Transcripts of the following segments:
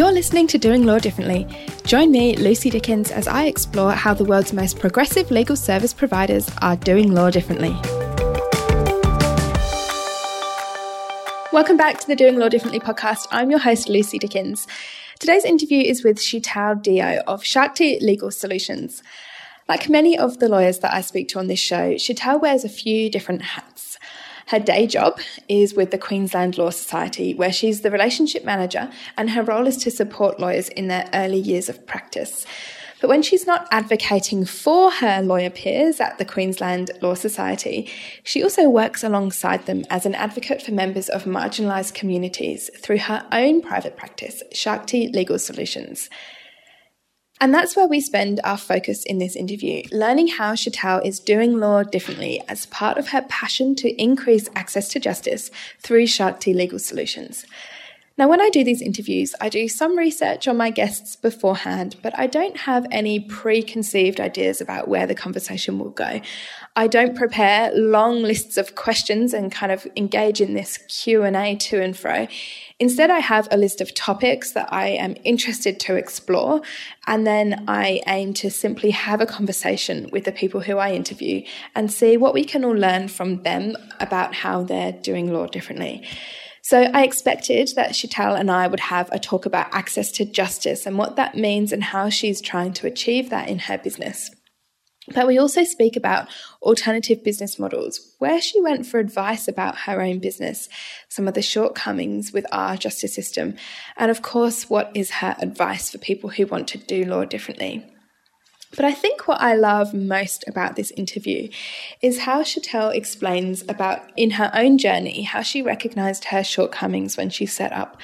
You're listening to Doing Law Differently. Join me, Lucy Dickens, as I explore how the world's most progressive legal service providers are doing law differently. Welcome back to the Doing Law Differently podcast. I'm your host, Lucy Dickens. Today's interview is with Sheetal Deo of Shakti Legal Solutions. Like many of the lawyers that I speak to on this show, Sheetal wears a few different hats. Her day job is with the Queensland Law Society, where she's the relationship manager, and her role is to support lawyers in their early years of practice. But when she's not advocating for her lawyer peers at the Queensland Law Society, she also works alongside them as an advocate for members of marginalised communities through her own private practice, Shakti Legal Solutions. And that's where we spend our focus in this interview, learning how Sheetal is doing law differently as part of her passion to increase access to justice through Shakti Legal Solutions. Now, when I do these interviews, I do some research on my guests beforehand, but I don't have any preconceived ideas about where the conversation will go. I don't prepare long lists of questions and kind of engage in this Q&A to and fro. Instead, I have a list of topics that I am interested to explore, and then I aim to simply have a conversation with the people who I interview and see what we can all learn from them about how they're doing law differently. So I expected that Sheetal and I would have a talk about access to justice and what that means and how she's trying to achieve that in her business. But we also speak about alternative business models, where she went for advice about her own business, some of the shortcomings with our justice system, and of course, what is her advice for people who want to do law differently. But I think what I love most about this interview is how Sheetal explains about, in her own journey, how she recognised her shortcomings when she set up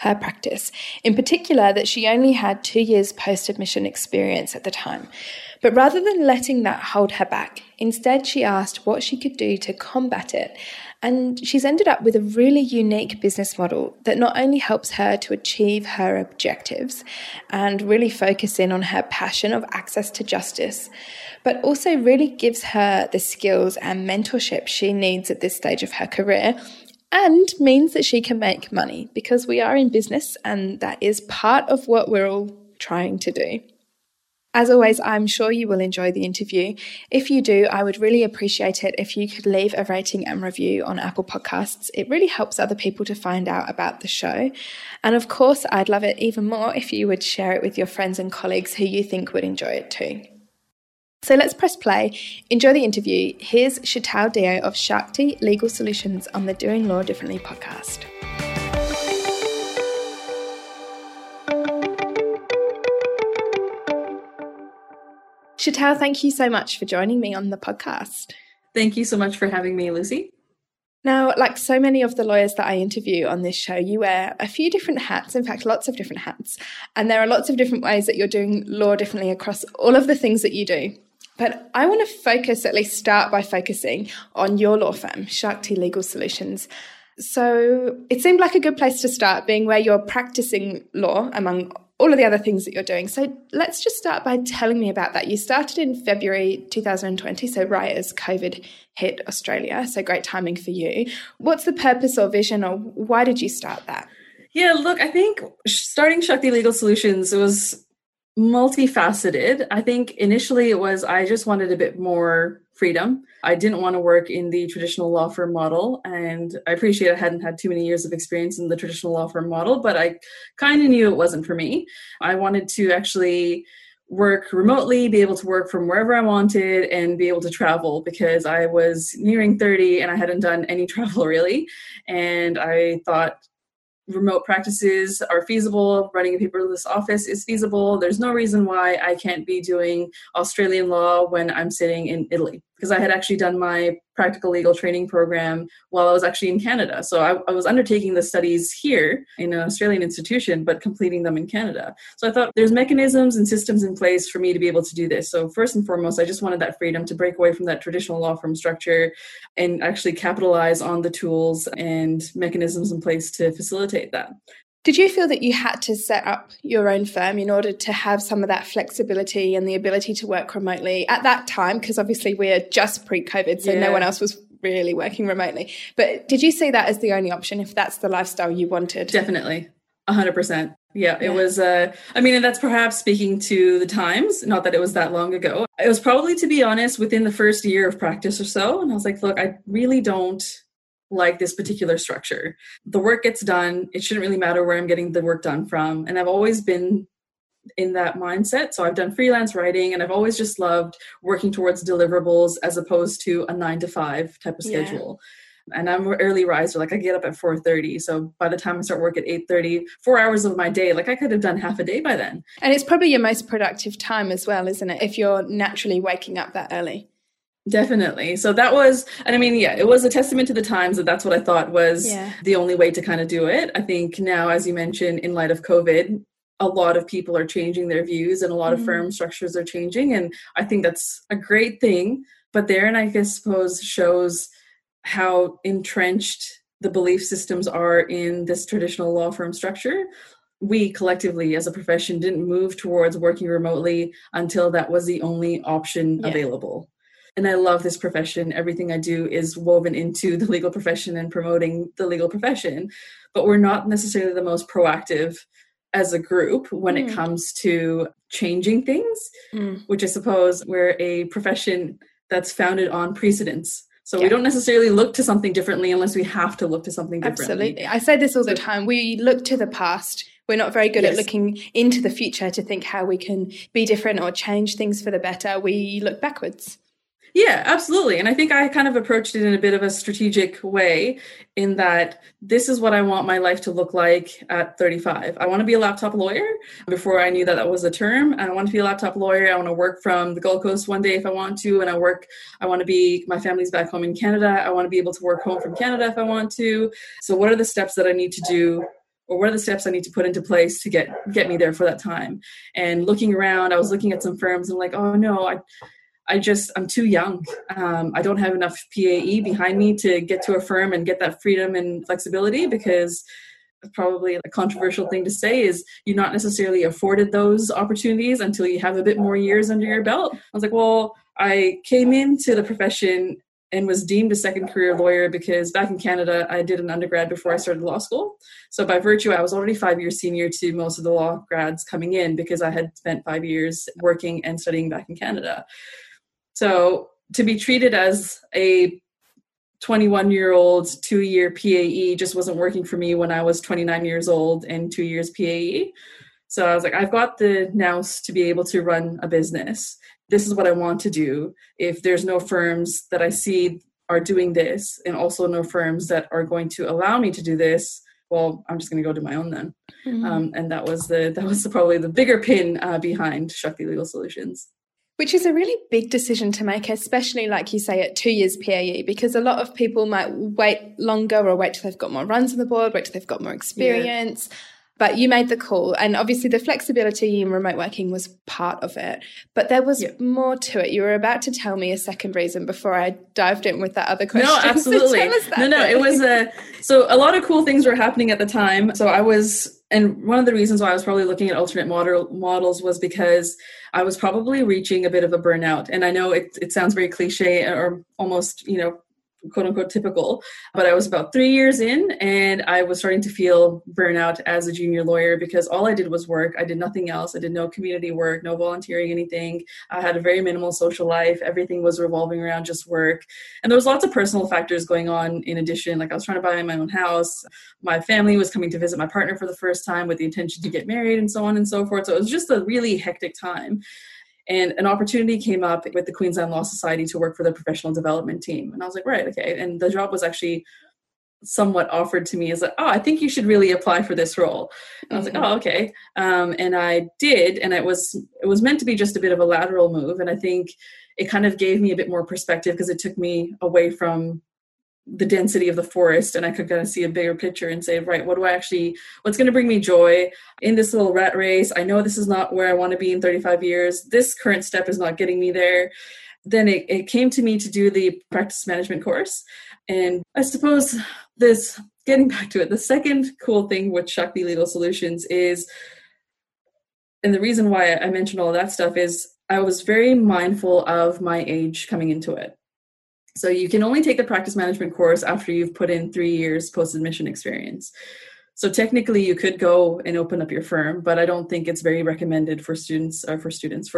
her practice. In particular, that she only had 2 years post-admission experience at the time. But rather than letting that hold her back, instead she asked what she could do to combat it. And she's ended up with a really unique business model that not only helps her to achieve her objectives and really focus in on her passion of access to justice, but also really gives her the skills and mentorship she needs at this stage of her career, and means that she can make money, because we are in business and that is part of what we're all trying to do. As always, I'm sure you will enjoy the interview. If you do, I would really appreciate it if you could leave a rating and review on Apple Podcasts. It really helps other people to find out about the show. And of course, I'd love it even more if you would share it with your friends and colleagues who you think would enjoy it too. So let's press play. Enjoy the interview. Here's Sheetal Deo of Shakti Legal Solutions on the Doing Law Differently podcast. Sheetal, thank you so much for joining me on the podcast. Thank you so much for having me, Lucy. Now, like so many of the lawyers that I interview on this show, you wear a few different hats, in fact, lots of different hats. And there are lots of different ways that you're doing law differently across all of the things that you do. But I want to focus, at least start by focusing on your law firm, Shakti Legal Solutions. So it seemed like a good place to start, being where you're practicing law among all of the other things that you're doing. So let's just start by telling me about that. You started in February 2020, so right as COVID hit Australia, so great timing for you. What's the purpose or vision, or why did you start that? Yeah, look, I think starting Shakti Legal Solutions was multifaceted. I think initially it was I just wanted a bit more freedom. I didn't want to work in the traditional law firm model, and I appreciate I hadn't had too many years of experience in the traditional law firm model, but I kind of knew it wasn't for me. I wanted to actually work remotely, be able to work from wherever I wanted, and be able to travel, because I was nearing 30 and I hadn't done any travel really. And I thought remote practices are feasible. Running a paperless office is feasible. There's no reason why I can't be doing Australian law when I'm sitting in Italy, because I had actually done my practical legal training program while I was actually in Canada. So I was undertaking the studies here in an Australian institution, but completing them in Canada. So I thought there's mechanisms and systems in place for me to be able to do this. So first and foremost, I just wanted that freedom to break away from that traditional law firm structure and actually capitalize on the tools and mechanisms in place to facilitate that. Did you feel that you had to set up your own firm in order to have some of that flexibility and the ability to work remotely at that time? Because obviously we are just pre-COVID, so no one else was really working remotely. But did you see that as the only option if that's the lifestyle you wanted? Definitely. 100%. Yeah, it was, I mean, and that's perhaps speaking to the times, not that it was that long ago. It was probably, to be honest, within the first year of practice or so. And I was like, look, I really don't like this particular structure. The work gets done. It shouldn't really matter where I'm getting the work done from. And I've always been in that mindset. So I've done freelance writing and I've always just loved working towards deliverables as opposed to a 9-to-5 type of schedule. And I'm an early riser, like I get up at 4:30. So by the time I start work at 8:30, 4 hours of my day, like I could have done half a day by then. And it's probably your most productive time as well, isn't it? If you're naturally waking up that early. Definitely. So that was, and I mean, yeah, it was a testament to the times that that's what I thought was the only way to kind of do it. I think now, as you mentioned, in light of COVID, a lot of people are changing their views and a lot of firm structures are changing. And I think that's a great thing. But there, and I guess suppose shows how entrenched the belief systems are in this traditional law firm structure. We collectively as a profession didn't move towards working remotely until that was the only option available. And I love this profession. Everything I do is woven into the legal profession and promoting the legal profession. But we're not necessarily the most proactive as a group when it comes to changing things, which I suppose we're a profession that's founded on precedents. So we don't necessarily look to something differently unless we have to look to something differently. Absolutely. I say this all the time. We look to the past. We're not very good at looking into the future to think how we can be different or change things for the better. We look backwards. Yeah, absolutely. And I think I kind of approached it in a bit of a strategic way in that this is what I want my life to look like at 35. I want to be a laptop lawyer. Before I knew that that was a term, I want to be a laptop lawyer. I want to work from the Gold Coast one day if I want to. And I want to be, my family's back home in Canada. I want to be able to work home from Canada if I want to. So what are the steps that I need to do? Or what are the steps I need to put into place to get me there for that time? And looking around, I was looking at some firms and like, oh no, I'm too young. I don't have enough PAE behind me to get to a firm and get that freedom and flexibility, because probably a controversial thing to say is you're not necessarily afforded those opportunities until you have a bit more years under your belt. I was like, well, I came into the profession and was deemed a second career lawyer because back in Canada, I did an undergrad before I started law school. So by virtue, I was already 5 years senior to most of the law grads coming in because I had spent 5 years working and studying back in Canada. So to be treated as a 21-year-old, 2-year PAE just wasn't working for me when I was 29 years old and 2 years PAE. So I was like, I've got the nous to be able to run a business. This is what I want to do. If there's no firms that I see are doing this and also no firms that are going to allow me to do this, well, I'm just going to go do my own then. Mm-hmm. And that was probably the bigger pin behind Shakti Legal Solutions. Which is a really big decision to make, especially like you say at 2 years PAE, because a lot of people might wait longer or wait till they've got more runs on the board, wait till they've got more experience. Yeah. But you made the call, and obviously the flexibility in remote working was part of it, but there was more to it. You were about to tell me a second reason before I dived in with that other question. No, absolutely. So tell us that. No, it was so a lot of cool things were happening at the time. So I was. And one of the reasons why I was probably looking at alternate models was because I was probably reaching a bit of a burnout. And I know it sounds very cliche or almost, quote unquote typical, but I was about 3 years in and I was starting to feel burnout as a junior lawyer because all I did was work. I did nothing else. I did no community work, no volunteering, anything. I had a very minimal social life. Everything was revolving around just work. And there was lots of personal factors going on in addition. Like I was trying to buy my own house. My family was coming to visit my partner for the first time with the intention to get married and so on and so forth. So it was just a really hectic time. And an opportunity came up with the Queensland Law Society to work for the professional development team. And I was like, right, okay. And the job was actually somewhat offered to me as like, oh, I think you should really apply for this role. And I was like, oh, okay. And I did. And it was meant to be just a bit of a lateral move. And I think it kind of gave me a bit more perspective because it took me away from the density of the forest and I could kind of see a bigger picture and say, right, what's going to bring me joy in this little rat race? I know this is not where I want to be in 35 years. This current step is not getting me there. Then it came to me to do the practice management course. And I suppose this, getting back to it, the second cool thing with Shakti Legal Solutions is, and the reason why I mentioned all that stuff is I was very mindful of my age coming into it. So you can only take the practice management course after you've put in 3 years post-admission experience. So technically you could go and open up your firm, but I don't think it's very recommended for students or for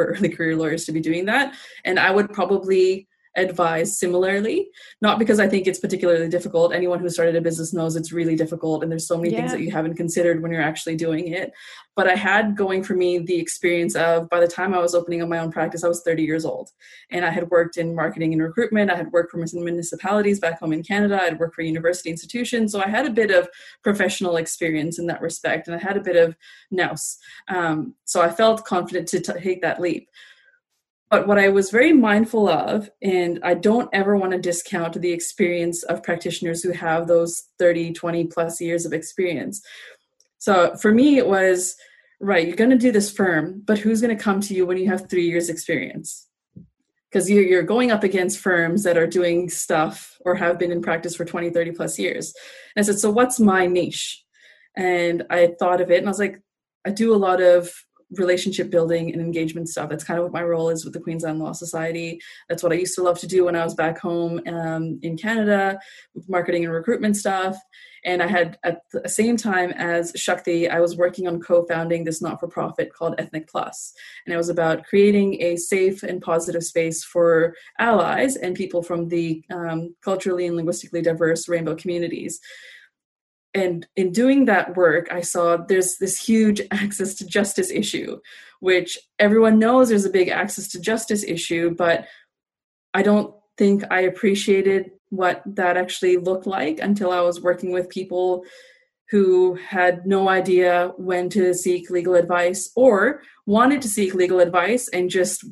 early career lawyers to be doing that. And I would probably advise similarly, not because I think it's particularly difficult. Anyone who started a business knows it's really difficult, and there's so many things that you haven't considered when you're actually doing it. But I had going for me the experience of, by the time I was opening up my own practice, I was 30 years old, and I had worked in marketing and recruitment. I had worked for municipalities back home in Canada. I'd worked for university institutions. So I had a bit of professional experience in that respect, and I had a bit of nous. So I felt confident to take that leap. But what I was very mindful of, and I don't ever want to discount the experience of practitioners who have those 30, 20 plus years of experience. So for me, it was, right, you're going to do this firm, but who's going to come to you when you have 3 years experience? Because you're going up against firms that are doing stuff or have been in practice for 20, 30 plus years. And I said, so what's my niche? And I thought of it, and I was like, I do a lot of relationship building and engagement stuff. That's kind of what my role is with the Queensland Law Society. That's what I used to love to do when I was back home in Canada, with marketing and recruitment stuff. And I had, at the same time as Shakti, I was working on co-founding this not-for-profit called Ethnic Plus. And it was about creating a safe and positive space for allies and people from the culturally and linguistically diverse rainbow communities. And in doing that work, I saw there's this huge access to justice issue, which everyone knows there's a big access to justice issue, but I don't think I appreciated what that actually looked like until I was working with people who had no idea when to seek legal advice, or wanted to seek legal advice and just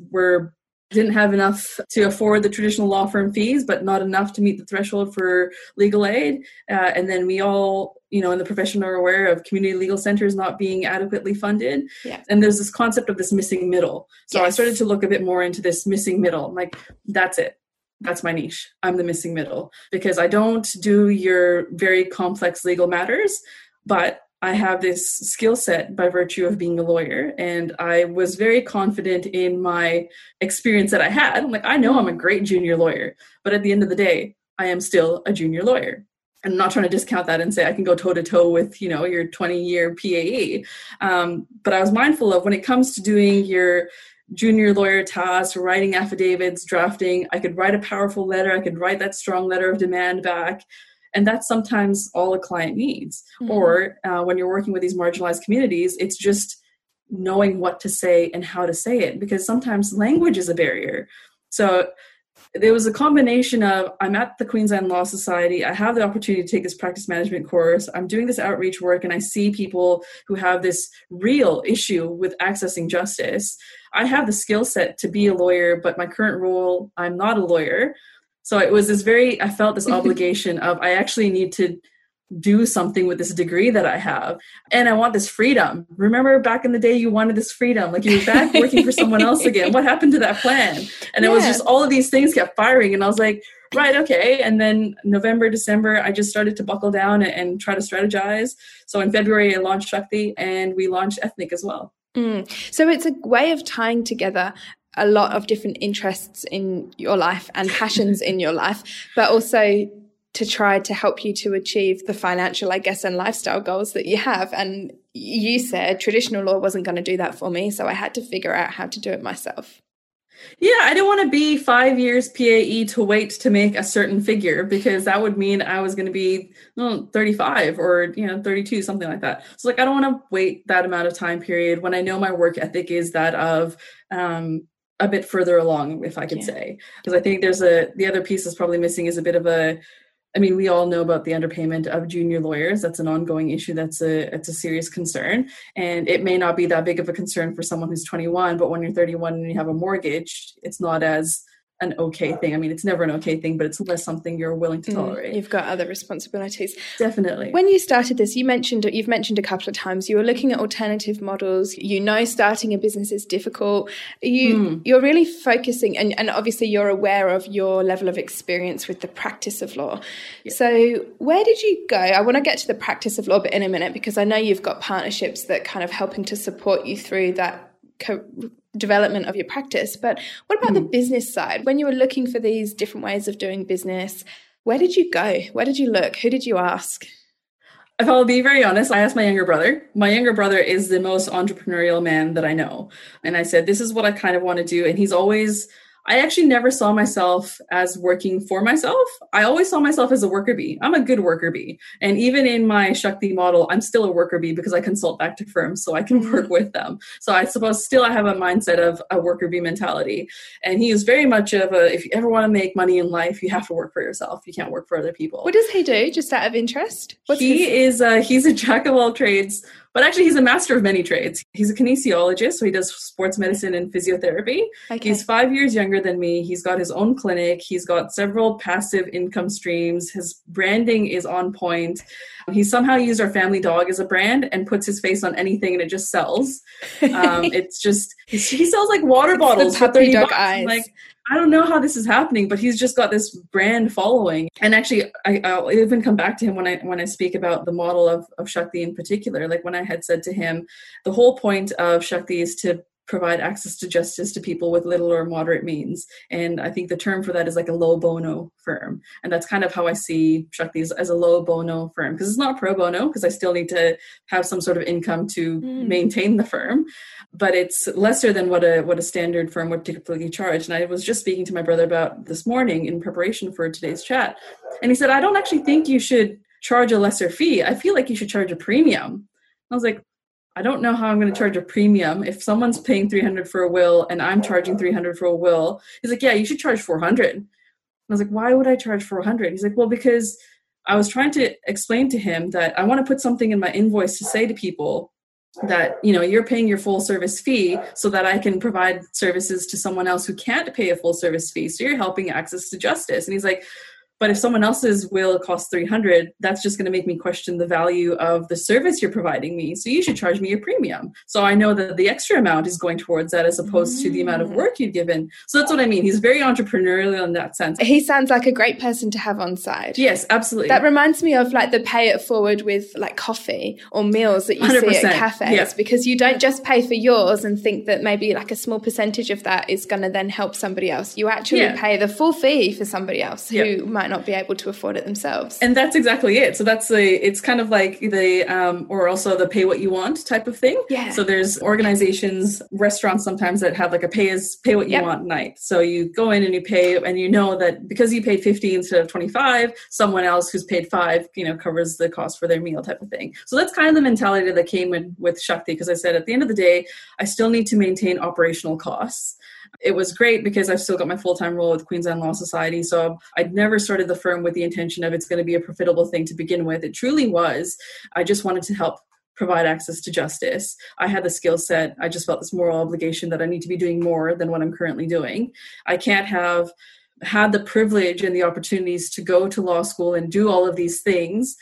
didn't have enough to afford the traditional law firm fees, but not enough to meet the threshold for legal aid. And then we all, in the profession, are aware of community legal centers not being adequately funded. Yeah. And there's this concept of this missing middle. So yes. I started to look a bit more into this missing middle. I'm like, that's it. That's my niche. I'm the missing middle, because I don't do your very complex legal matters, but I have this skill set by virtue of being a lawyer, and I was very confident in my experience that I had. I'm like, I know I'm a great junior lawyer, but at the end of the day, I am still a junior lawyer. I'm not trying to discount that and say I can go toe-to-toe with, your 20-year PAE. But I was mindful of, when it comes to doing your junior lawyer tasks, writing affidavits, drafting, I could write a powerful letter. I could write that strong letter of demand back. And that's sometimes all a client needs. Mm-hmm. Or when you're working with these marginalized communities, it's just knowing what to say and how to say it, because sometimes language is a barrier. So there was a combination of, I'm at the Queensland Law Society, I have the opportunity to take this practice management course, I'm doing this outreach work, and I see people who have this real issue with accessing justice. I have the skill set to be a lawyer, but my current role, I'm not a lawyer. So it was I felt this obligation of, I actually need to do something with this degree that I have. And I want this freedom. Remember back in the day, you wanted this freedom, like you were back working for someone else again. What happened to that plan? And it was just all of these things kept firing. And I was like, right, okay. And then November, December, I just started to buckle down and try to strategize. So in February, I launched Shakti, and we launched Ethnic as well. So it's a way of tying together a lot of different interests in your life and passions in your life, but also to try to help you to achieve the financial, and lifestyle goals that you have. And you said traditional law wasn't going to do that for me, so I had to figure out how to do it myself. Yeah, I didn't want to be 5 years PAE to wait to make a certain figure, because that would mean I was going to be 35 or 32, something like that. So I don't want to wait that amount of time period when I know my work ethic is that of a bit further along, if I could say, because I think the other piece that's probably missing is a bit of we all know about the underpayment of junior lawyers. That's an ongoing issue. It's a serious concern. And it may not be that big of a concern for someone who's 21, but when you're 31 and you have a mortgage, it's not as an okay thing. It's never an okay thing, but it's less something you're willing to tolerate. You've got other responsibilities. Definitely. When you started this, you've mentioned a couple of times, you were looking at alternative models. Starting a business is difficult. You're really focusing, and obviously you're aware of your level of experience with the practice of law. Yep. So where did you go? I want to get to the practice of law but in a minute, because I know you've got partnerships that kind of helping to support you through that development of your practice. But what about the business side? When you were looking for these different ways of doing business, where did you go? Where did you look? Who did you ask? If I'll be very honest, I asked my younger brother. My younger brother is the most entrepreneurial man that I know. And I said, this is what I kind of want to do. And he's always, I actually never saw myself as working for myself. I always saw myself as a worker bee. I'm a good worker bee. And even in my Shakti model, I'm still a worker bee because I consult back to firms so I can work with them. So I suppose still I have a mindset of a worker bee mentality. And he is very much of a, if you ever want to make money in life, you have to work for yourself. You can't work for other people. What does he do, just out of interest? He's a jack of all trades. But actually, he's a master of many trades. He's a kinesiologist, so he does sports medicine and physiotherapy. Okay. He's 5 years younger than me. He's got his own clinic. He's got several passive income streams. His branding is on point. He somehow used our family dog as a brand and puts his face on anything and it just sells. It's just, he sells like water bottles for $30. I don't know how this is happening, but he's just got this brand following. And actually, I'll even come back to him when I speak about the model of Shakti in particular. Like when I had said to him, the whole point of Shakti is to provide access to justice to people with little or moderate means. And I think the term for that is like a low bono firm. And that's kind of how I see Shakti as a low bono firm, because it's not pro bono, because I still need to have some sort of income to maintain the firm, but it's lesser than what a standard firm would typically charge. And I was just speaking to my brother about this morning in preparation for today's chat. And he said, I don't actually think you should charge a lesser fee. I feel like you should charge a premium. I was like, I don't know how I'm going to charge a premium if someone's paying $300 for a will and I'm charging $300 for a will. He's like, yeah, you should charge $400. I was like, why would I charge $400? He's like, well, because I was trying to explain to him that I want to put something in my invoice to say to people that, you know, you're paying your full service fee so that I can provide services to someone else who can't pay a full service fee. So you're helping access to justice. And he's like, but if someone else's will costs $300, that's just going to make me question the value of the service you're providing me. So you should charge me a premium. So I know that the extra amount is going towards that as opposed to the amount of work you've given. So that's what I mean. He's very entrepreneurial in that sense. He sounds like a great person to have on side. Yes, absolutely. That reminds me of like the pay it forward with like coffee or meals that you 100%. See at cafes, yeah. Because you don't just pay for yours and think that maybe like a small percentage of that is going to then help somebody else. You actually pay the full fee for somebody else who might not be able to afford it themselves. And that's exactly it. So that's it's kind of like the or also the pay what you want type of thing. Yeah. So there's organizations, restaurants sometimes that have like a pay what you want night. So you go in and you pay, and you know that because you paid $50 instead of $25, someone else who's paid $5, you know, covers the cost for their meal type of thing. So that's kind of the mentality that came in with Shakti, because I said at the end of the day, I still need to maintain operational costs. It was great because I've still got my full-time role with Queensland Law Society. So I'd never started the firm with the intention of it's going to be a profitable thing to begin with. It truly was. I just wanted to help provide access to justice. I had the skill set. I just felt this moral obligation that I need to be doing more than what I'm currently doing. I can't have had the privilege and the opportunities to go to law school and do all of these things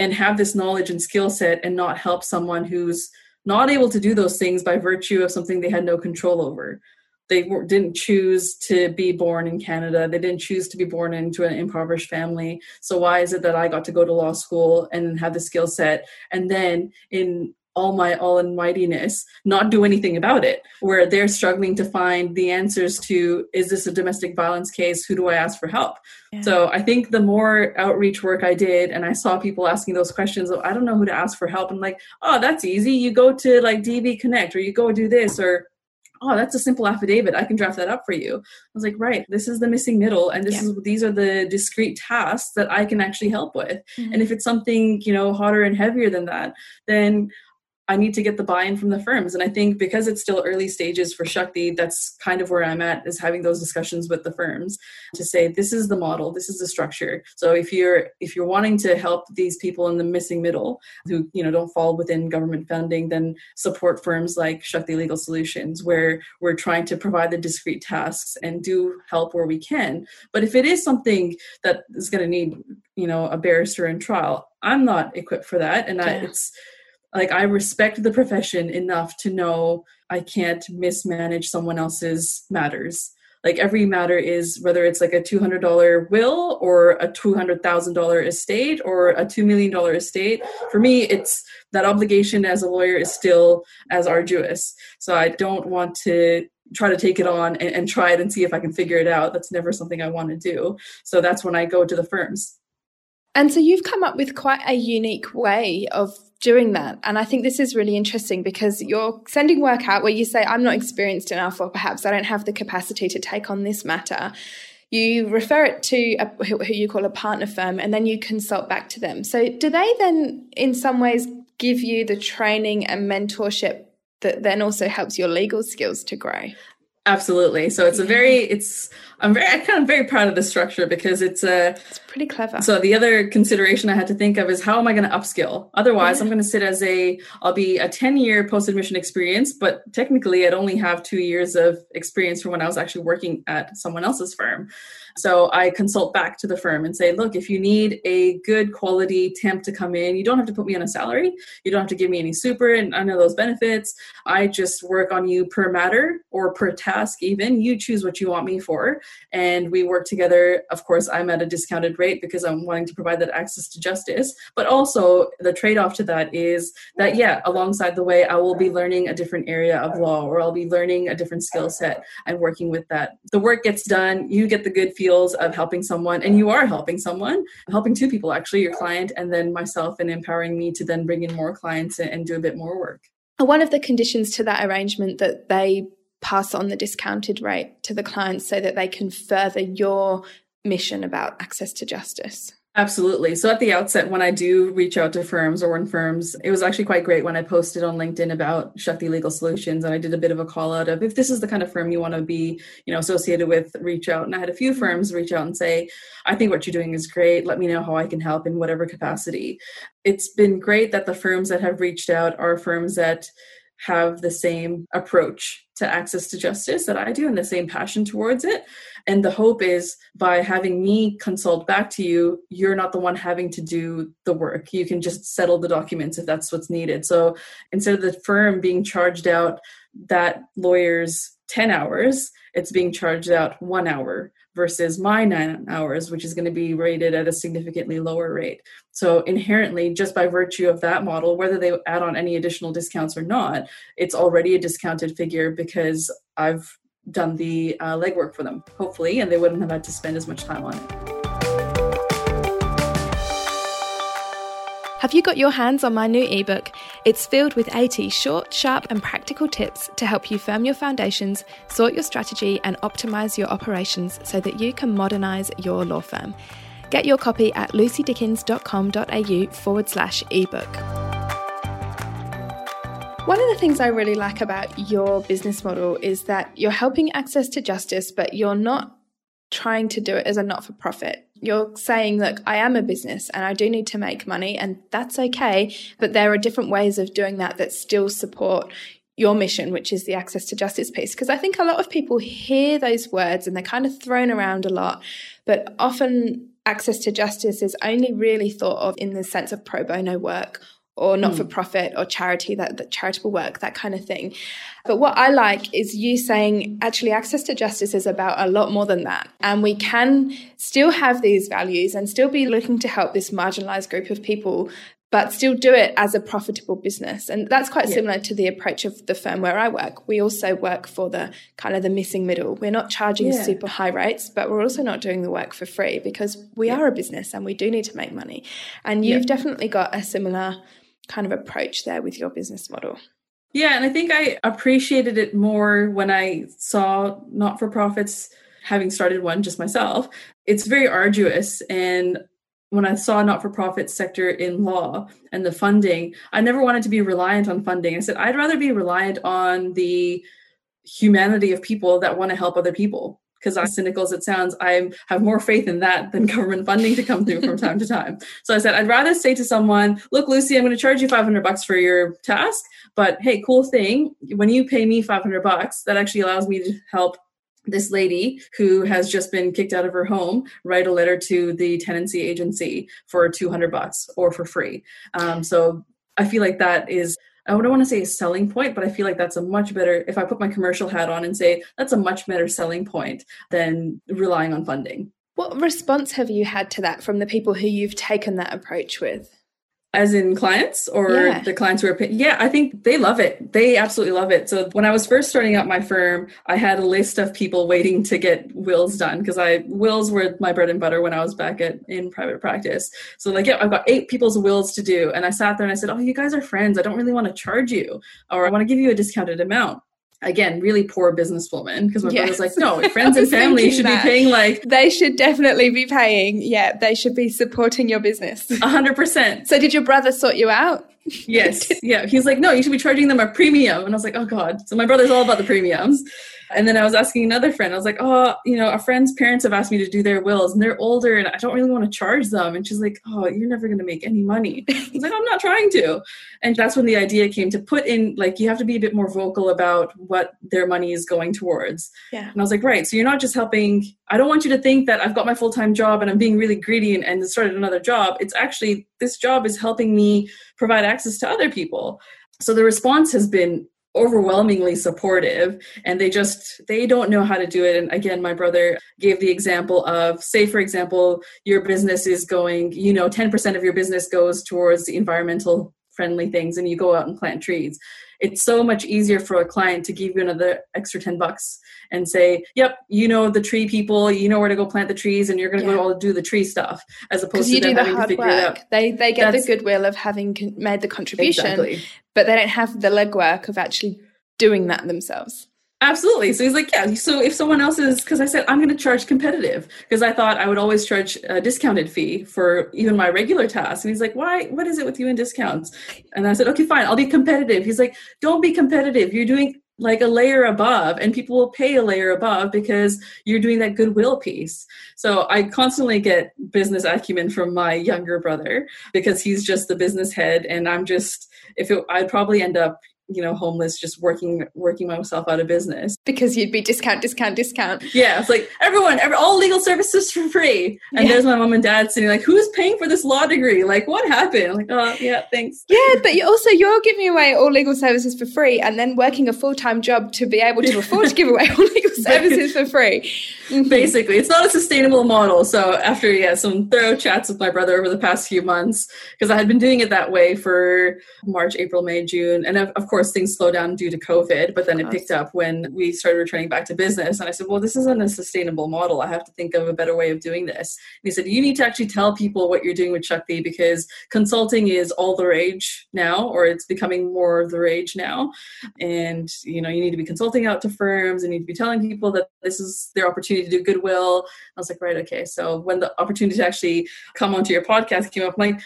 and have this knowledge and skill set and not help someone who's not able to do those things by virtue of something they had no control over. They didn't choose to be born in Canada. They didn't choose to be born into an impoverished family. So why is it that I got to go to law school and have the skill set and then in all my all-in-mightiness not do anything about it, where they're struggling to find the answers to, is this a domestic violence case? Who do I ask for help? Yeah. So I think the more outreach work I did and I saw people asking those questions of, I don't know who to ask for help. I'm like, oh, that's easy. You go to like DV Connect or you go do this or oh, that's a simple affidavit. I can draft that up for you. I was like, right, this is the missing middle. And these are the discrete tasks that I can actually help with. Mm-hmm. And if it's something, you know, hotter and heavier than that, then I need to get the buy-in from the firms. And I think because it's still early stages for Shakti, that's kind of where I'm at, is having those discussions with the firms to say, this is the model, this is the structure. So if you're wanting to help these people in the missing middle who, you know, don't fall within government funding, then support firms like Shakti Legal Solutions, where we're trying to provide the discrete tasks and do help where we can. But if it is something that is going to need, you know, a barrister in trial, I'm not equipped for that. And like, I respect the profession enough to know I can't mismanage someone else's matters. Like, every matter is, whether it's like a $200 will or a $200,000 estate or a $2 million estate, for me, it's that obligation as a lawyer is still as arduous. So I don't want to try to take it on and try it and see if I can figure it out. That's never something I want to do. So that's when I go to the firms. And so you've come up with quite a unique way of doing that. And I think this is really interesting because you're sending work out where you say, I'm not experienced enough, or perhaps I don't have the capacity to take on this matter. You refer it to who you call a partner firm, and then you consult back to them. So do they then in some ways give you the training and mentorship that then also helps your legal skills to grow? Absolutely. So it's a very, I'm very proud of the structure because it's pretty clever. So the other consideration I had to think of is how am I going to upskill? Otherwise, I'm going to sit as I'll be a 10-year post-admission experience, but technically I'd only have 2 years of experience from when I was actually working at someone else's firm. So I consult back to the firm and say, look, if you need a good quality temp to come in, you don't have to put me on a salary. You don't have to give me any super and none of those benefits. I just work on you per matter or per task even. You choose what you want me for. And we work together. Of course, I'm at a discounted rate because I'm wanting to provide that access to justice. But also the trade-off to that is that, yeah, alongside the way I will be learning a different area of law, or I'll be learning a different skill set and working with that. The work gets done. You get the good feels of helping someone, and you are helping someone, helping two people actually, your client and then myself, and empowering me to then bring in more clients and do a bit more work. One of the conditions to that arrangement that they pass on the discounted rate to the clients so that they can further your mission about access to justice. Absolutely. So at the outset, when I do reach out to firms or when firms, it was actually quite great when I posted on LinkedIn about Shakti Legal Solutions, and I did a bit of a call out of, if this is the kind of firm you want to be, you know, associated with, reach out. And I had a few firms reach out and say, I think what you're doing is great. Let me know how I can help in whatever capacity. It's been great that the firms that have reached out are firms that have the same approach to access to justice that I do and the same passion towards it. And the hope is by having me consult back to you, you're not the one having to do the work. You can just settle the documents if that's what's needed. So instead of the firm being charged out that lawyer's 10 hours, it's being charged out 1 hour versus my 9 hours, which is going to be rated at a significantly lower rate. So inherently, just by virtue of that model, whether they add on any additional discounts or not, it's already a discounted figure because I've done the legwork for them, hopefully, and they wouldn't have had to spend as much time on it. Have you got your hands on my new ebook? It's filled with 80 short, sharp and practical tips to help you firm your foundations, sort your strategy and optimise your operations so that you can modernise your law firm. Get your copy at lucydickens.com.au/ebook. One of the things I really like about your business model is that you're helping access to justice, but you're not trying to do it as a not-for-profit. You're saying, look, I am a business and I do need to make money, and that's okay, but there are different ways of doing that still support your mission, which is the access to justice piece. Because I think a lot of people hear those words and they're kind of thrown around a lot, but often access to justice is only really thought of in the sense of pro bono work or not-for-profit or charity, that charitable work, that kind of thing. But what I like is you saying, actually, access to justice is about a lot more than that. And we can still have these values and still be looking to help this marginalised group of people, but still do it as a profitable business. And that's quite similar to the approach of the firm where I work. We also work for the kind of the missing middle. We're not charging super high rates, but we're also not doing the work for free because we are a business and we do need to make money. And you've definitely got a similar kind of approach there with your business model. Yeah, and I think I appreciated it more when I saw not-for-profits, having started one just myself. It's very arduous, and when I saw not-for-profit sector in law and the funding, I never wanted to be reliant on funding. I said I'd rather be reliant on the humanity of people that want to help other people. Because as cynical as it sounds, I have more faith in that than government funding to come through from time to time. So I said, I'd rather say to someone, look, Lucy, I'm going to charge you $500 for your task, but hey, cool thing, when you pay me $500, that actually allows me to help this lady who has just been kicked out of her home write a letter to the tenancy agency for $200 or for free. So I feel like that is, I don't want to say a selling point, but I feel like that's a much better, if I put my commercial hat on and say, that's a much better selling point than relying on funding. What response have you had to that from the people who you've taken that approach with? As in clients or the clients who are paid? Yeah, I think they love it. They absolutely love it. So when I was first starting out my firm, I had a list of people waiting to get wills done because wills were my bread and butter when I was back in private practice. So like, yeah, I've got 8 people's wills to do. And I sat there and I said, oh, you guys are friends. I don't really want to charge you, or I want to give you a discounted amount. Again, really poor businesswoman, because my brother's like, no, friends and family should be paying like... They should definitely be paying. Yeah, they should be supporting your business. 100%. So did your brother sort you out? Yes. Yeah. He's like, no, you should be charging them a premium. And I was like, oh God. So my brother's all about the premiums. And then I was asking another friend, I was like, oh, you know, a friend's parents have asked me to do their wills and they're older and I don't really want to charge them. And she's like, oh, you're never going to make any money. I was like, I'm not trying to. And that's when the idea came to put in, like, you have to be a bit more vocal about what their money is going towards. Yeah. And I was like, right. So you're not just helping. I don't want you to think that I've got my full-time job and I'm being really greedy and started another job. It's actually, this job is helping me provide access to other people. So the response has been overwhelmingly supportive, and they don't know how to do it. And again, my brother gave the example of, say, for example, your business is going, 10% of your business goes towards the environmental friendly things, and you go out and plant trees. It's so much easier for a client to give you another extra $10 and say, yep, the tree people, you know where to go plant the trees, and you're going to go all do the tree stuff, as opposed to them having to figure it out. They get the goodwill of having made the contribution, but they don't have the legwork of actually doing that themselves. Absolutely. So he's like, yeah, so if someone else is, because I said, I'm going to charge competitive, because I thought I would always charge a discounted fee for even my regular tasks. And he's like, why? What is it with you and discounts? And I said, okay, fine, I'll be competitive. He's like, don't be competitive. You're doing like a layer above, and people will pay a layer above because you're doing that goodwill piece. So I constantly get business acumen from my younger brother, because he's just the business head. And I'm just, I'd probably end up, homeless, just working myself out of business. Because you'd be discount. Yeah. It's like all legal services for free. And there's my mom and dad sitting like, who's paying for this law degree? Like, what happened? I'm like, oh yeah, thanks. Yeah. But you're giving away all legal services for free and then working a full-time job to be able to afford to give away all legal services for free. Mm-hmm. Basically, it's not a sustainable model. So after some thorough chats with my brother over the past few months, because I had been doing it that way for March, April, May, June. And of course, things slowed down due to COVID, but then it picked up when we started returning back to business. And I said, well, this isn't a sustainable model. I have to think of a better way of doing this. And he said, you need to actually tell people what you're doing with Shakti, because consulting is all the rage now, or it's becoming more the rage now. And, you need to be consulting out to firms and you need to be telling people that this is their opportunity to do goodwill. I was like, right, okay. So when the opportunity to actually come onto your podcast came up, I'm like,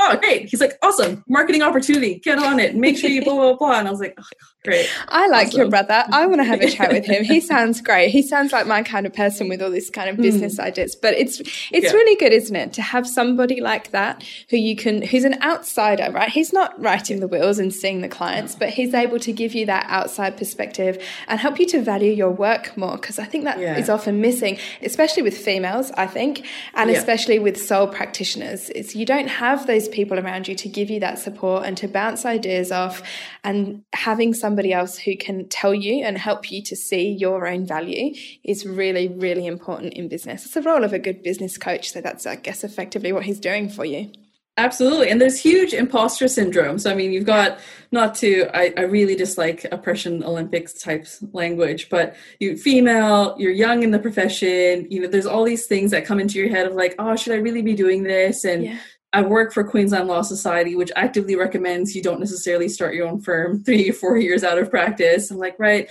oh, great. He's like, awesome. Marketing opportunity. Get on it. Make sure you blah, blah, blah. And I was like, oh, great. I like your brother. I want to have a chat with him. He sounds great. He sounds like my kind of person with all this kind of business ideas. But it's really good, isn't it, to have somebody like that who's an outsider, right? He's not writing the wills and seeing the clients, but he's able to give you that outside perspective and help you to value your work more, because I think that is often missing, especially with females, I think, and especially with sole practitioners. It's, you don't have those people around you to give you that support and to bounce ideas off, and having somebody else who can tell you and help you to see your own value is really, really important in business. It's the role of a good business coach. So that's, I guess, effectively what he's doing for you. Absolutely. And there's huge imposter syndrome. So, I mean, you've got I really dislike oppression Olympics type language, but you're female, you're young in the profession, there's all these things that come into your head of like, oh, should I really be doing this? And I work for Queensland Law Society, which actively recommends you don't necessarily start your own firm 3 or 4 years out of practice. I'm like, right.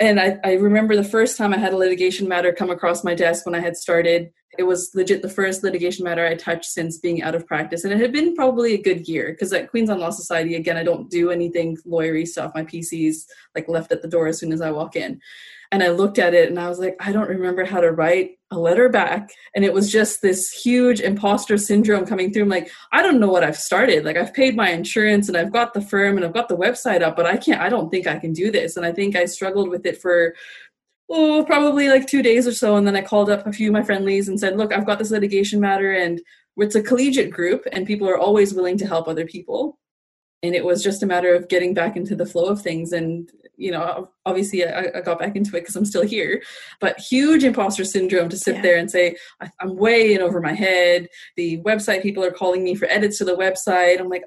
And I remember the first time I had a litigation matter come across my desk when I had started. It was legit the first litigation matter I touched since being out of practice. And it had been probably a good year, because at Queensland Law Society, again, I don't do anything lawyery stuff. My PC's like left at the door as soon as I walk in. And I looked at it and I was like, I don't remember how to write a letter back. And it was just this huge imposter syndrome coming through. I'm like, I don't know what I've started. Like, I've paid my insurance and I've got the firm and I've got the website up, but I don't think I can do this. And I think I struggled with it for probably like 2 days or so. And then I called up a few of my friendlies and said, look, I've got this litigation matter, and it's a collegiate group and people are always willing to help other people. And it was just a matter of getting back into the flow of things. And you know, obviously I got back into it because I'm still here, but huge imposter syndrome to sit there and say, I'm way in over my head. The website people are calling me for edits to the website. I'm like,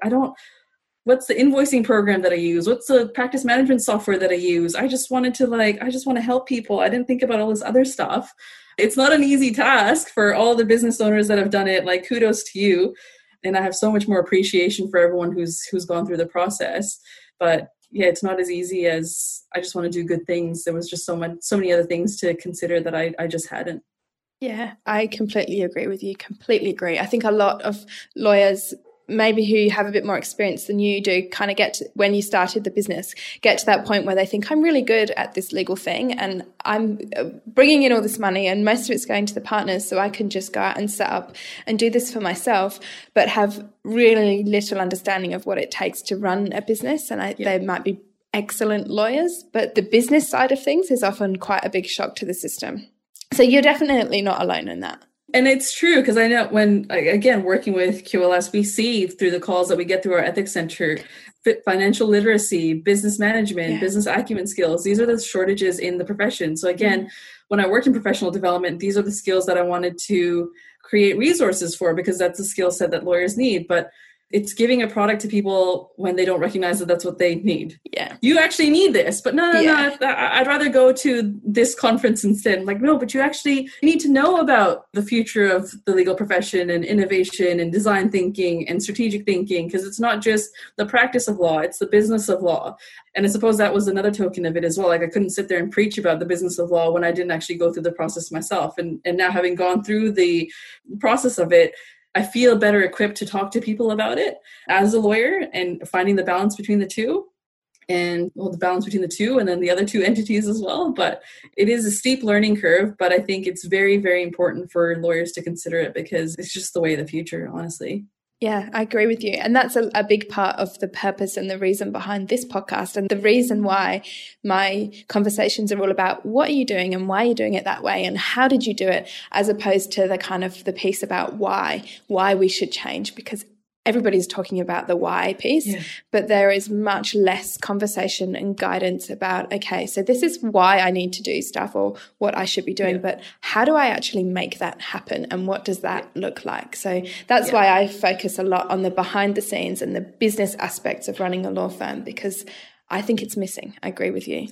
what's the invoicing program that I use? What's the practice management software that I use? I just want to help people. I didn't think about all this other stuff. It's not an easy task for all the business owners that have done it. Like, kudos to you. And I have so much more appreciation for everyone who's gone through the process. But yeah, it's not as easy as I just want to do good things. There was just so many other things to consider that I just hadn't. Yeah, I completely agree with you. Completely agree. I think a lot of lawyers, maybe who have a bit more experience than you do, kind of when you started the business, get to that point where they think, I'm really good at this legal thing and I'm bringing in all this money and most of it's going to the partners, so I can just go out and set up and do this for myself, but have really little understanding of what it takes to run a business. And they might be excellent lawyers, but the business side of things is often quite a big shock to the system. So you're definitely not alone in that. And it's true, because I know when, again, working with QLS, we see through the calls that we get through our ethics center, financial literacy, business management, business acumen skills. These are the shortages in the profession. So again, when I worked in professional development, these are the skills that I wanted to create resources for, because that's the skill set that lawyers need. But it's giving a product to people when they don't recognize that that's what they need. Yeah. You actually need this, but no, I'd rather go to this conference instead. I'm like, no, but you actually need to know about the future of the legal profession and innovation and design thinking and strategic thinking, because it's not just the practice of law, it's the business of law. And I suppose that was another token of it as well. Like, I couldn't sit there and preach about the business of law when I didn't actually go through the process myself. And now, having gone through the process of it, I feel better equipped to talk to people about it as a lawyer, and finding the balance between the two, and then the other two entities as well. But it is a steep learning curve, but I think it's very, very important for lawyers to consider it, because it's just the way of the future, honestly. Yeah, I agree with you. And that's a big part of the purpose and the reason behind this podcast, and the reason why my conversations are all about what are you doing and why are you doing it that way and how did you do it, as opposed to the kind of the piece about why we should change, because everybody's talking about the why piece, but there is much less conversation and guidance about, okay, so this is why I need to do stuff or what I should be doing, but how do I actually make that happen and what does that look like? So that's why I focus a lot on the behind the scenes and the business aspects of running a law firm, because I think it's missing. I agree with you.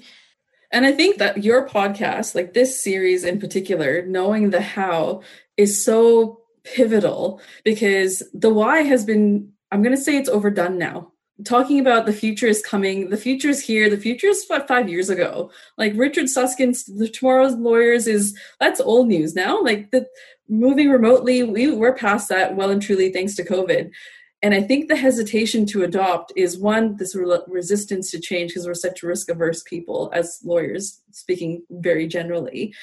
And I think that your podcast, like this series in particular, knowing the how is so pivotal, because the why has been, I'm going to say it's overdone now. Talking about the future is coming, the future is here, the future is 5 years ago. Like Richard Susskind's The Tomorrow's Lawyers that's old news now. Like the moving remotely, we're past that well and truly thanks to COVID. And I think the hesitation to adopt is one, this resistance to change, because we're such risk averse people as lawyers, speaking very generally,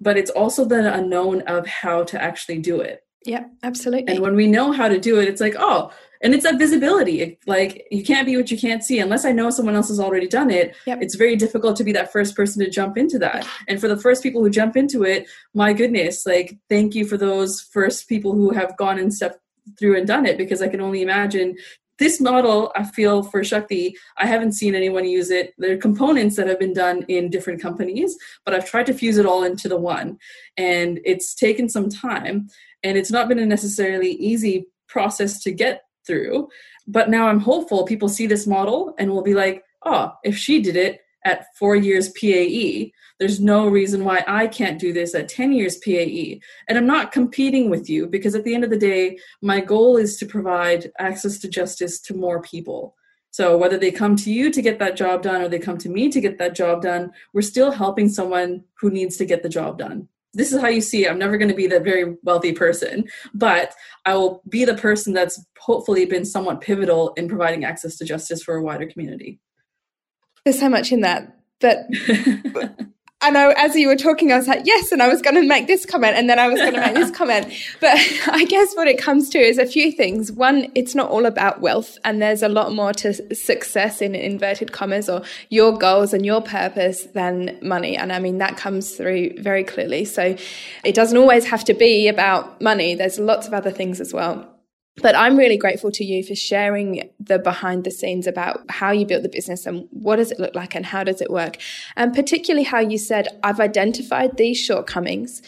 but it's also the unknown of how to actually do it. Yeah, absolutely. And when we know how to do it, it's like, oh, and it's that visibility. Like, you can't be what you can't see. Unless I know someone else has already done it, it's very difficult to be that first person to jump into that. And for the first people who jump into it, my goodness, like, thank you for those first people who have gone and stepped through and done it, because I can only imagine this model. I feel for Shakti, I haven't seen anyone use it. There are components that have been done in different companies, but I've tried to fuse it all into the one. And it's taken some time. And it's not been a necessarily easy process to get through. But now I'm hopeful people see this model and will be like, oh, if she did it at 4 years PAE, there's no reason why I can't do this at 10 years PAE. And I'm not competing with you, because at the end of the day, my goal is to provide access to justice to more people. So whether they come to you to get that job done or they come to me to get that job done, we're still helping someone who needs to get the job done. This is how you see it. I'm never going to be that very wealthy person, but I will be the person that's hopefully been somewhat pivotal in providing access to justice for a wider community. There's so much in that, but I know as you were talking, I was like, yes, and I was going to make this comment and then I was going to make this comment. But I guess what it comes to is a few things. One, it's not all about wealth, and there's a lot more to success in inverted commas or your goals and your purpose than money. And I mean, that comes through very clearly. So it doesn't always have to be about money. There's lots of other things as well. But I'm really grateful to you for sharing the behind the scenes about how you built the business and what does it look like and how does it work. And particularly how you said, I've identified these shortcomings,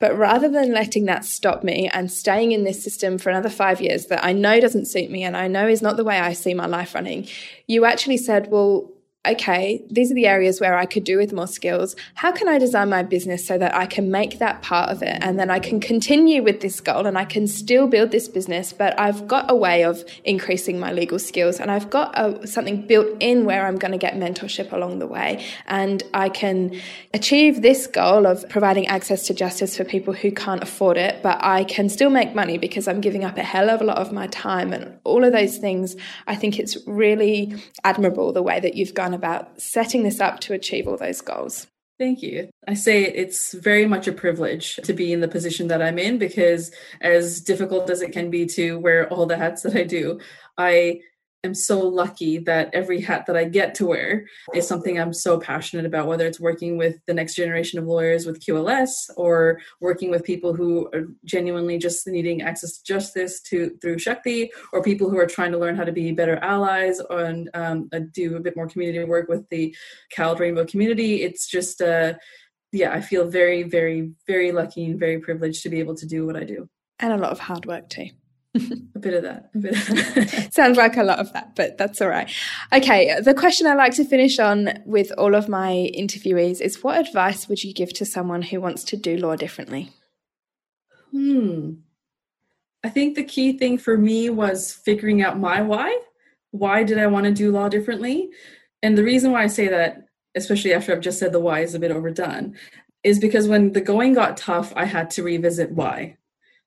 but rather than letting that stop me and staying in this system for another 5 years that I know doesn't suit me and I know is not the way I see my life running, you actually said, well, okay, these are the areas where I could do with more skills. How can I design my business so that I can make that part of it and then I can continue with this goal and I can still build this business, but I've got a way of increasing my legal skills and I've got something built in where I'm going to get mentorship along the way and I can achieve this goal of providing access to justice for people who can't afford it, but I can still make money because I'm giving up a hell of a lot of my time and all of those things. I think it's really admirable the way that you've gone about setting this up to achieve all those goals. Thank you. I say it's very much a privilege to be in the position that I'm in because as difficult as it can be to wear all the hats that I do, I am so lucky that every hat that I get to wear is something I'm so passionate about, whether it's working with the next generation of lawyers with QLS or working with people who are genuinely just needing access to justice through Shakti, or people who are trying to learn how to be better allies and do a bit more community work with the CALD Rainbow community. It's just, I feel very, very, very lucky and very privileged to be able to do what I do. And a lot of hard work too. A bit of that. Sounds like a lot of that, but that's all right. Okay, the question I like to finish on with all of my interviewees is, what advice would you give to someone who wants to do law differently? I think the key thing for me was figuring out my why. Why did I want to do law differently? And the reason why I say that, especially after I've just said the why is a bit overdone, is because when the going got tough, I had to revisit why.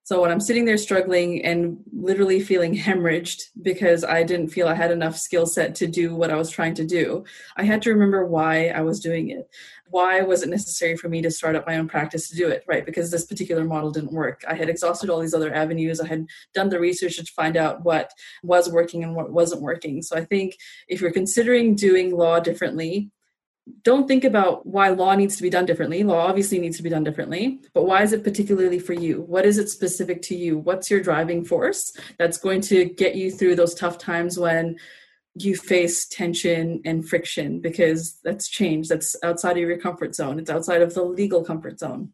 So when I'm sitting there struggling and literally feeling hemorrhaged because I didn't feel I had enough skill set to do what I was trying to do, I had to remember why I was doing it. Why was it necessary for me to start up my own practice to do it, right? Because this particular model didn't work. I had exhausted all these other avenues. I had done the research to find out what was working and what wasn't working. So I think if you're considering doing law differently, don't think about why law needs to be done differently. Law obviously needs to be done differently, but why is it particularly for you? What is it specific to you? What's your driving force that's going to get you through those tough times when you face tension and friction? Because that's change. That's outside of your comfort zone. It's outside of the legal comfort zone.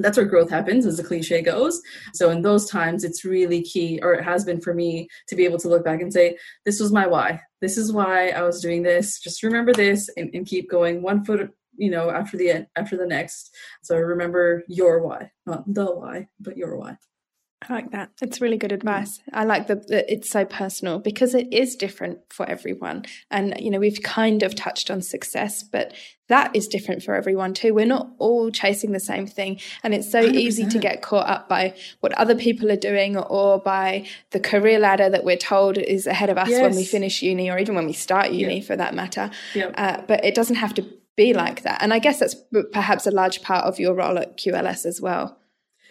That's where growth happens, as the cliche goes. So in those times, it's really key, or it has been for me, to be able to look back and say, this was my why. This is why I was doing this. Just remember this and keep going one foot, after the next. So remember your why, not the why, but your why. I like that. It's really good advice. I like that it's so personal because it is different for everyone. And, we've kind of touched on success, but that is different for everyone too. We're not all chasing the same thing. And it's so 100%. Easy to get caught up by what other people are doing or by the career ladder that we're told is ahead of us Yes. when we finish uni or even when we start uni Yep. for that matter. Yep. But it doesn't have to be like that. And I guess that's perhaps a large part of your role at QLS as well.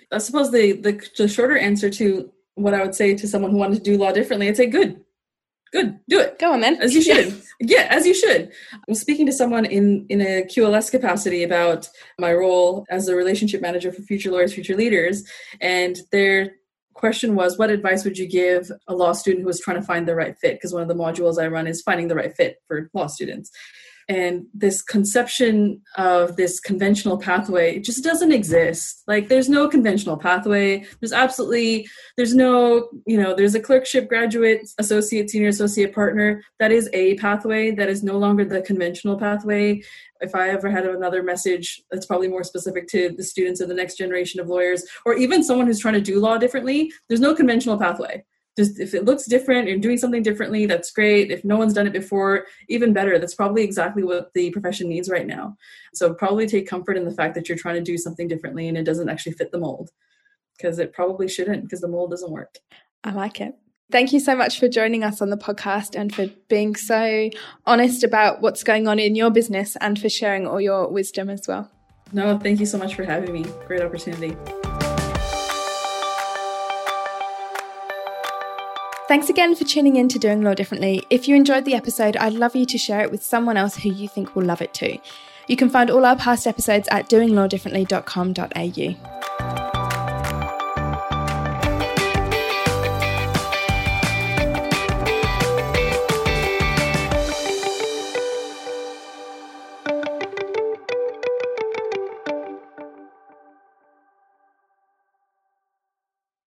I suppose the shorter answer to what I would say to someone who wanted to do law differently, I'd say, good, do it. Go on then. As you should. Yeah, as you should. I was speaking to someone in a QLS capacity about my role as a relationship manager for Future Lawyers, Future Leaders. And their question was, what advice would you give a law student who was trying to find the right fit? Because one of the modules I run is finding the right fit for law students. And this conception of this conventional pathway, it just doesn't exist. Like, there's no conventional pathway. There's a clerkship, graduate, associate, senior associate, partner. That is a pathway. That is no longer the conventional pathway. If I ever had another message that's probably more specific to the students of the next generation of lawyers, or even someone who's trying to do law differently, there's no conventional pathway. Just if it looks different and doing something differently, that's great. If no one's done it before, even better. That's probably exactly what the profession needs right now. So probably take comfort in the fact that you're trying to do something differently and it doesn't actually fit the mold, because it probably shouldn't, because the mold doesn't work. I like it. Thank you so much for joining us on the podcast and for being so honest about what's going on in your business and for sharing all your wisdom as well. No, thank you so much for having me. Great opportunity. Thanks again for tuning in to Doing Law Differently. If you enjoyed the episode, I'd love you to share it with someone else who you think will love it too. You can find all our past episodes at doinglawdifferently.com.au.